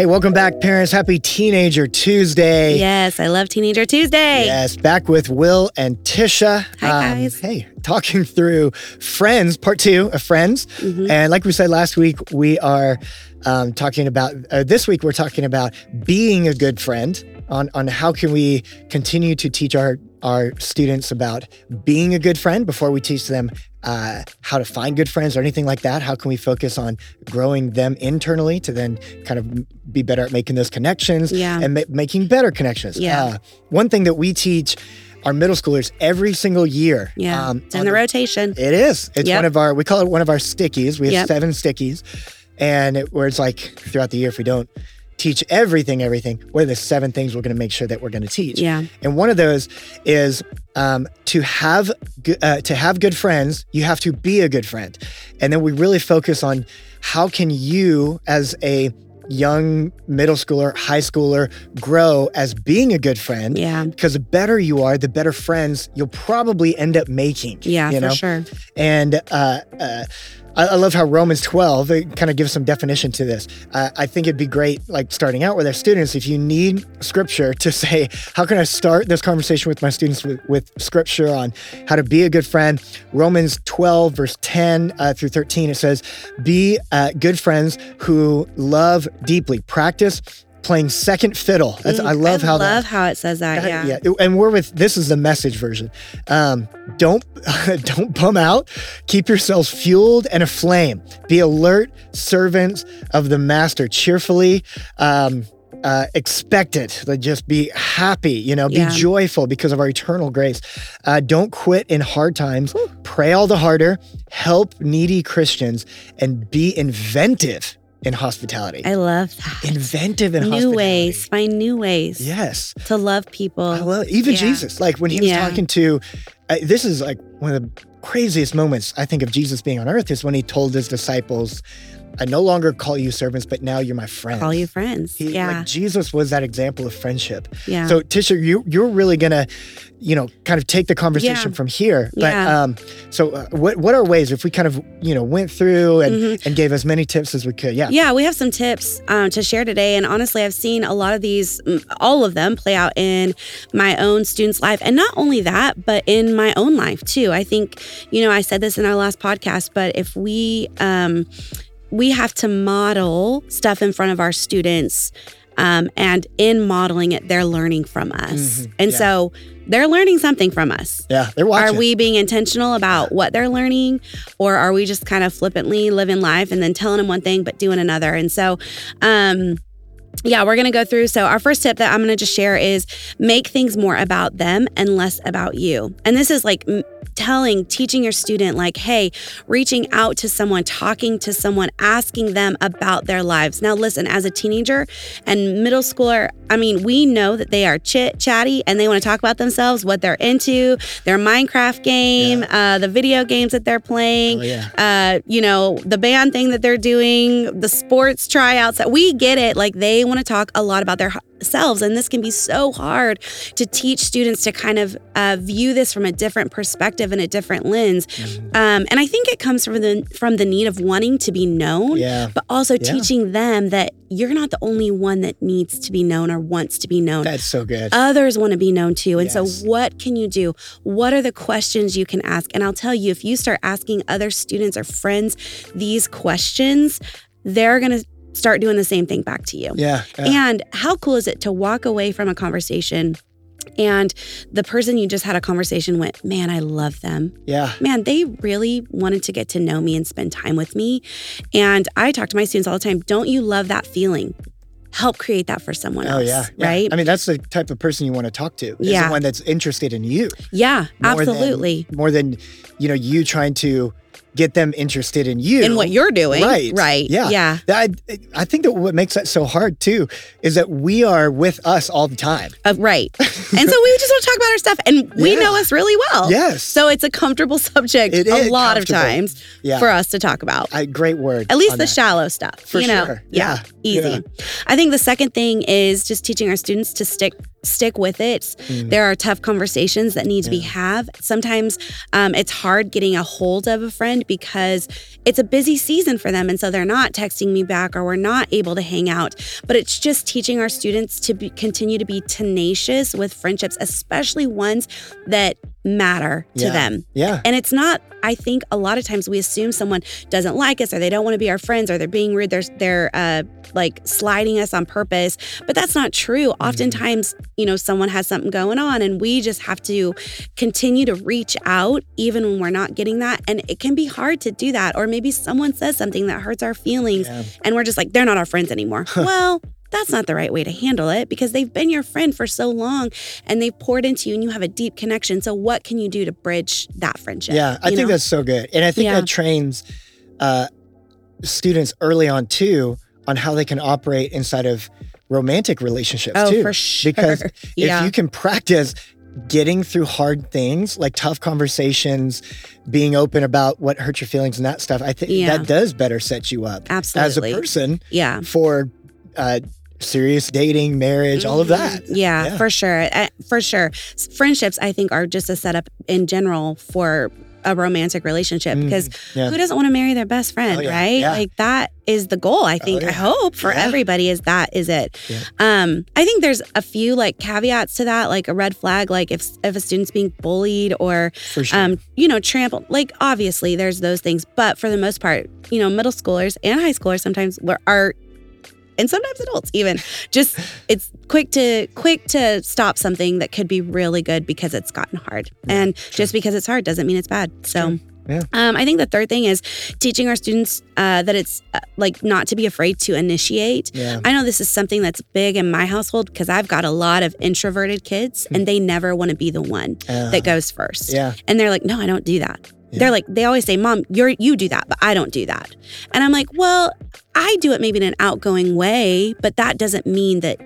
Hey, welcome back, parents. Happy Teenager Tuesday. Yes, I love Teenager Tuesday. Yes, back with Will and Tisha. Hi, guys. Hey, talking through Friends, part two of Friends. Mm-hmm. And like we said last week, we are talking about, this week we're talking about being a good friend, on how can we continue to teach our students about being a good friend before we teach them how to find good friends or anything like that. How can we focus on growing them internally to then kind of be better at making those connections and making better connections? Yeah. One thing that we teach our middle schoolers every single year. Yeah, it's in the rotation. It is. It's one of our, we call it one of our stickies. We have 7 stickies. And where it's like throughout the year, if we don't teach everything, what are the 7 things we're going to make sure that we're going to teach? Yeah. And one of those is to have good friends, you have to be a good friend. And then we really focus on how can you as a young middle schooler, high schooler, grow as being a good friend. Yeah. Because the better you are, the better friends you'll probably end up making. Yeah, you know? For sure. And I love how Romans 12, it kind of gives some definition to this. I think it'd be great, like starting out with our students, if you need scripture to say, how can I start this conversation with my students with scripture on how to be a good friend? Romans 12, verse 10 through 13, it says, be good friends who love deeply, practice playing second fiddle. I love how it says that. Yeah. And this is the Message version. Don't bum out. Keep yourselves fueled and aflame. Be alert, servants of the Master, cheerfully expectant. Like, just be happy. You know, be joyful because of our eternal grace. Don't quit in hard times. Woo. Pray all the harder. Help needy Christians and be inventive in hospitality. I love that. Inventive in hospitality. New ways. Find new ways. Yes. To love people. I love it. Even Jesus. Like when he was talking to, this is like one of the craziest moments I think of Jesus being on earth is when he told his disciples, I no longer call you servants, but now you're my friends. Call you friends. Like Jesus was that example of friendship. Yeah. So Tisha, you're really gonna, kind of take the conversation from here. But so what are ways if we kind of went through and gave as many tips as we could? Yeah. Yeah, we have some tips to share today, and honestly, I've seen a lot of these, all of them, play out in my own students' life, and not only that, but in my own life too. I think I said this in our last podcast, but if we have to model stuff in front of our students, and in modeling it, they're learning from us. Mm-hmm. And so they're learning something from us. Yeah, they're watching. Are we being intentional about what they're learning, or are we just kind of flippantly living life and then telling them one thing but doing another? And so, we're going to go through. So our first tip that I'm going to just share is make things more about them and less about you. And this is like teaching your student, like, hey, reaching out to someone, talking to someone, asking them about their lives. Now, listen, as a teenager and middle schooler, we know that they are chatty and they want to talk about themselves, what they're into, their Minecraft game, the video games that they're playing, the band thing that they're doing, the sports tryouts. That we get it. Like, they want to talk a lot about themselves, and this can be so hard to teach students to kind of view this from a different perspective and a different lens. And I think it comes from the need of wanting to be known, but also teaching them that you're not the only one that needs to be known or wants to be known. That's so good. Others want to be known too. And so what can you do? What are the questions you can ask? And I'll tell you, if you start asking other students or friends these questions, they're going to start doing the same thing back to you. Yeah. And how cool is it to walk away from a conversation and the person you just had a conversation with, man, I love them. Yeah. Man, they really wanted to get to know me and spend time with me. And I talk to my students all the time, don't you love that feeling? Help create that for someone else. Oh, yeah. Right? That's the type of person you want to talk to. Yeah. Someone that's interested in you. Yeah, absolutely. More than you trying to get them interested in you. In what you're doing. Right. Yeah. I think that what makes that so hard too is that we are with us all the time. Right. And so we just want to talk about our stuff, and we know us really well. Yes. So it's a comfortable subject a lot of times for us to talk about. Great word. At least the shallow stuff. For sure. Yeah. Easy. I think the second thing is just teaching our students to stick stick with it. There are tough conversations that need to be had. Sometimes it's hard getting a hold of a friend because it's a busy season for them. And so they're not texting me back or we're not able to hang out. But it's just teaching our students to continue to be tenacious with friendships, especially ones that matter to them. Yeah. And it's not, I think a lot of times we assume someone doesn't like us or they don't want to be our friends or they're being rude. They're like sliding us on purpose, but that's not true. Oftentimes, you know, someone has something going on and we just have to continue to reach out even when we're not getting that. And it can be hard to do that. Or maybe someone says something that hurts our feelings and we're just like, they're not our friends anymore. Well, that's not the right way to handle it because they've been your friend for so long and they've poured into you and you have a deep connection. So what can you do to bridge that friendship? Yeah, I think that's so good. And I think that trains students early on too on how they can operate inside of romantic relationships too. Oh, for sure. Because if you can practice getting through hard things, like tough conversations, being open about what hurts your feelings and that stuff, I think that does better set you up as a person for serious dating, marriage, all of that. Yeah, for sure. For sure. Friendships, I think, are just a setup in general for a romantic relationship because who doesn't want to marry their best friend, right? Yeah. Like that is the goal, I think. I hope for everybody is it. Yeah. I think there's a few like caveats to that, like a red flag, like if a student's being bullied or, trampled, like obviously there's those things. But for the most part, middle schoolers and high schoolers sometimes are and sometimes adults even, just it's quick to stop something that could be really good because it's gotten hard. And just because it's hard doesn't mean it's bad. So I think the third thing is teaching our students that it's like not to be afraid to initiate. Yeah. I know this is something that's big in my household because I've got a lot of introverted kids and they never want to be the one that goes first. Yeah. And they're like, no, I don't do that. Yeah. They're like, they always say, Mom, you do that, but I don't do that. And I'm like, well, I do it maybe in an outgoing way, but that doesn't mean that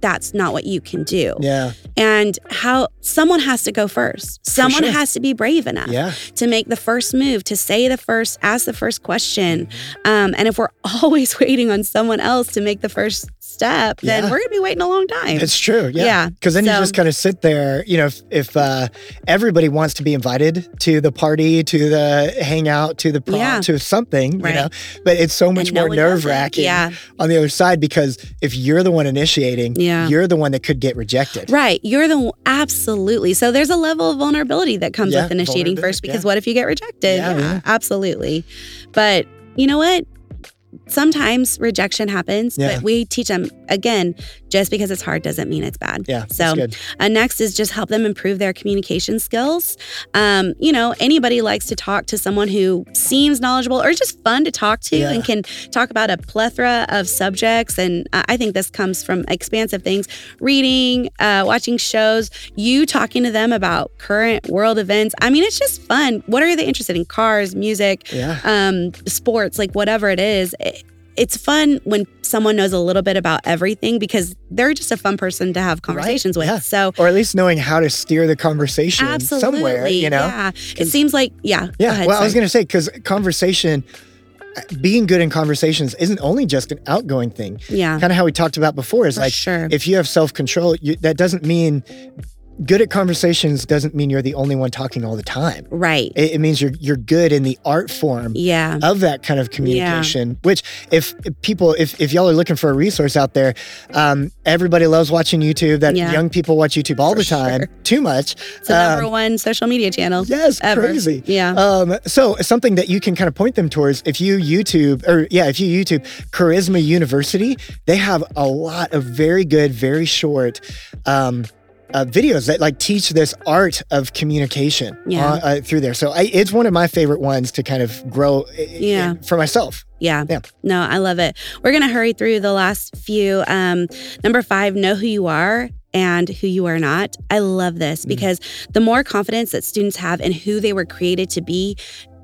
that's not what you can do. Yeah. And how someone has to go first. Someone has to be brave enough to make the first move, to ask the first question. And if we're always waiting on someone else to make the first step, then we're going to be waiting a long time. It's true. Yeah. Because then you just kind of sit there, if everybody wants to be invited to the party, to the hangout, to the prom, to something, but it's so much more nerve-wracking on the other side because if you're the one initiating, you're the one that could get rejected. Right. Absolutely. So there's a level of vulnerability that comes with initiating first because what if you get rejected? Yeah, absolutely. But you know what? Sometimes rejection happens, but we teach them, again, just because it's hard doesn't mean it's bad. Yeah, so next is just help them improve their communication skills. Anybody likes to talk to someone who seems knowledgeable or just fun to talk to and can talk about a plethora of subjects. And I think this comes from expansive things, reading, watching shows, you talking to them about current world events. I mean, it's just fun. What are they interested in? Cars, music, sports, like whatever it is. It's fun when someone knows a little bit about everything because they're just a fun person to have conversations with. Yeah. So, or at least knowing how to steer the conversation somewhere, Yeah. It seems like, Yeah. Go ahead, I was going to say, because being good in conversations isn't only just an outgoing thing. Yeah. Kind of how we talked about before is if you have self-control, that doesn't mean... Good at conversations doesn't mean you're the only one talking all the time. Right. It means you're good in the art form of that kind of communication, which if y'all are looking for a resource out there, everybody loves watching YouTube. That young people watch YouTube all the time, too much. It's the number one social media channel. Yes, ever. Crazy. Yeah. So something that you can kind of point them towards, if you YouTube Charisma University, they have a lot of very good, very short videos that like teach this art of communication through there. So it's one of my favorite ones to kind of grow for myself. Yeah. No, I love it. We're going to hurry through the last few. Number 5, know who you are and who you are not. I love this because the more confidence that students have in who they were created to be,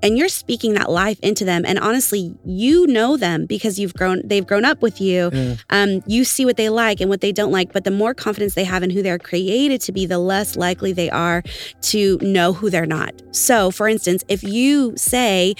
and you're speaking that life into them. And honestly, you know them because they've grown up with you. You see what they like and what they don't like. But the more confidence they have in who they're created to be, the less likely they are to know who they're not. So for instance, if you say,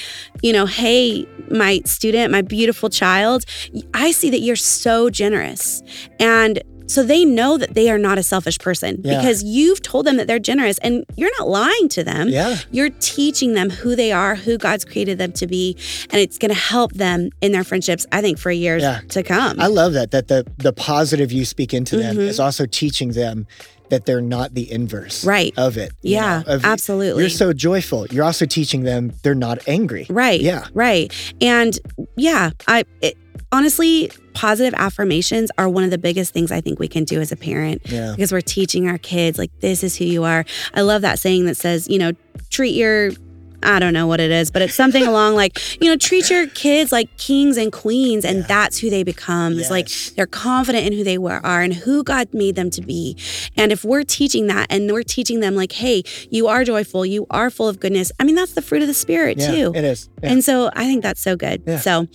hey, my student, my beautiful child, I see that you're so generous. And So they know that they are not a selfish person because you've told them that they're generous and you're not lying to them. Yeah. You're teaching them who they are, who God's created them to be, and it's going to help them in their friendships, I think, for years to come. I love that the positive you speak into them is also teaching them that they're not the inverse of it. Yeah, absolutely. You're so joyful. You're also teaching them they're not angry. Right. Yeah. Right. And honestly, positive affirmations are one of the biggest things I think we can do as a parent because we're teaching our kids, like, this is who you are. I love that saying that says, treat your... I don't know what it is, but it's something along treat your kids like kings and queens, and that's who they become. Yes. It's like they're confident in who they are and who God made them to be. And if we're teaching that and we're teaching them like, hey, you are joyful, you are full of goodness. I mean, that's the fruit of the Spirit too. It is. Yeah. And so I think that's so good. Yeah. So,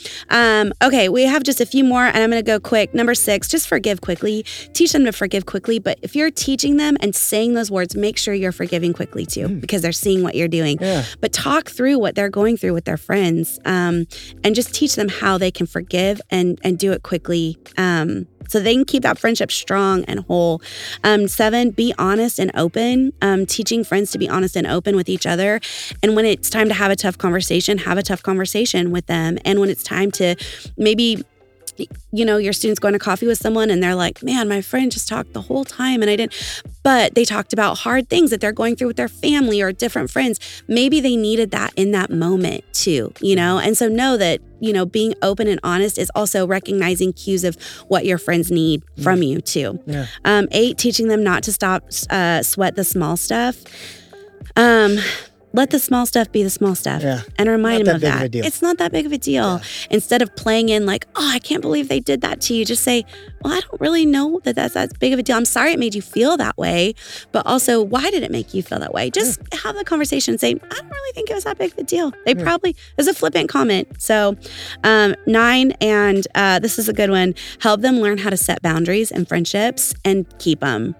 okay, we have just a few more and I'm going to go quick. Number 6, just forgive quickly. Teach them to forgive quickly. But if you're teaching them and saying those words, make sure you're forgiving quickly too because they're seeing what you're doing. Yeah. But talk through what they're going through with their friends and just teach them how they can forgive and do it quickly so they can keep that friendship strong and whole. 7, be honest and open. Teaching friends to be honest and open with each other. And when it's time to have a tough conversation, have a tough conversation with them. And when it's time to maybe... your student's going to coffee with someone and they're like, man, my friend just talked the whole time and I didn't, but they talked about hard things that they're going through with their family or different friends. Maybe they needed that in that moment too, And so know that, being open and honest is also recognizing cues of what your friends need from you too. Yeah. 8, teaching them not to sweat the small stuff. Let the small stuff be the small stuff and remind them of that. It's not that big of a deal. Yeah. Instead of playing in like, oh, I can't believe they did that to you. Just say, well, I don't really know that that's that big of a deal. I'm sorry it made you feel that way. But also, why did it make you feel that way? Just have the conversation and say, I don't really think it was that big of a deal. They probably, it was a flippant comment. So 9, and this is a good one. Help them learn how to set boundaries in friendships and keep them.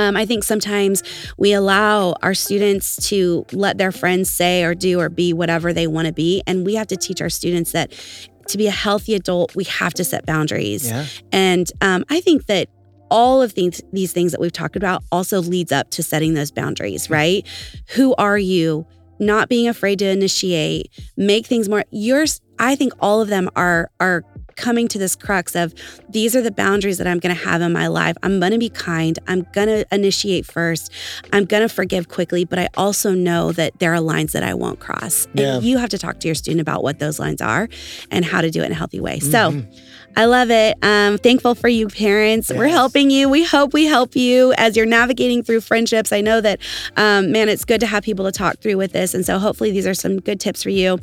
I think sometimes we allow our students to let their friends say or do or be whatever they want to be. And we have to teach our students that to be a healthy adult, we have to set boundaries. Yeah. And I think that all of these things that we've talked about also leads up to setting those boundaries, right? Who are you? Not being afraid to initiate, make things more yours. I think all of them are coming to this crux of these are the boundaries that I'm going to have in my life. I'm going to be kind. I'm going to initiate first. I'm going to forgive quickly, but I also know that there are lines that I won't cross. Yeah. And you have to talk to your student about what those lines are and how to do it in a healthy way. Mm-hmm. So I love it. Thankful for you parents. Yes. We're helping you. We hope we help you as you're navigating through friendships. I know that, it's good to have people to talk through with this. And so hopefully these are some good tips for you.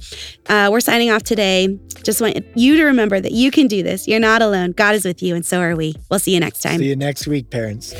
We're signing off today. Just want you to remember that you can do this. You're not alone. God is with you, and so are we. We'll see you next time. See you next week, parents.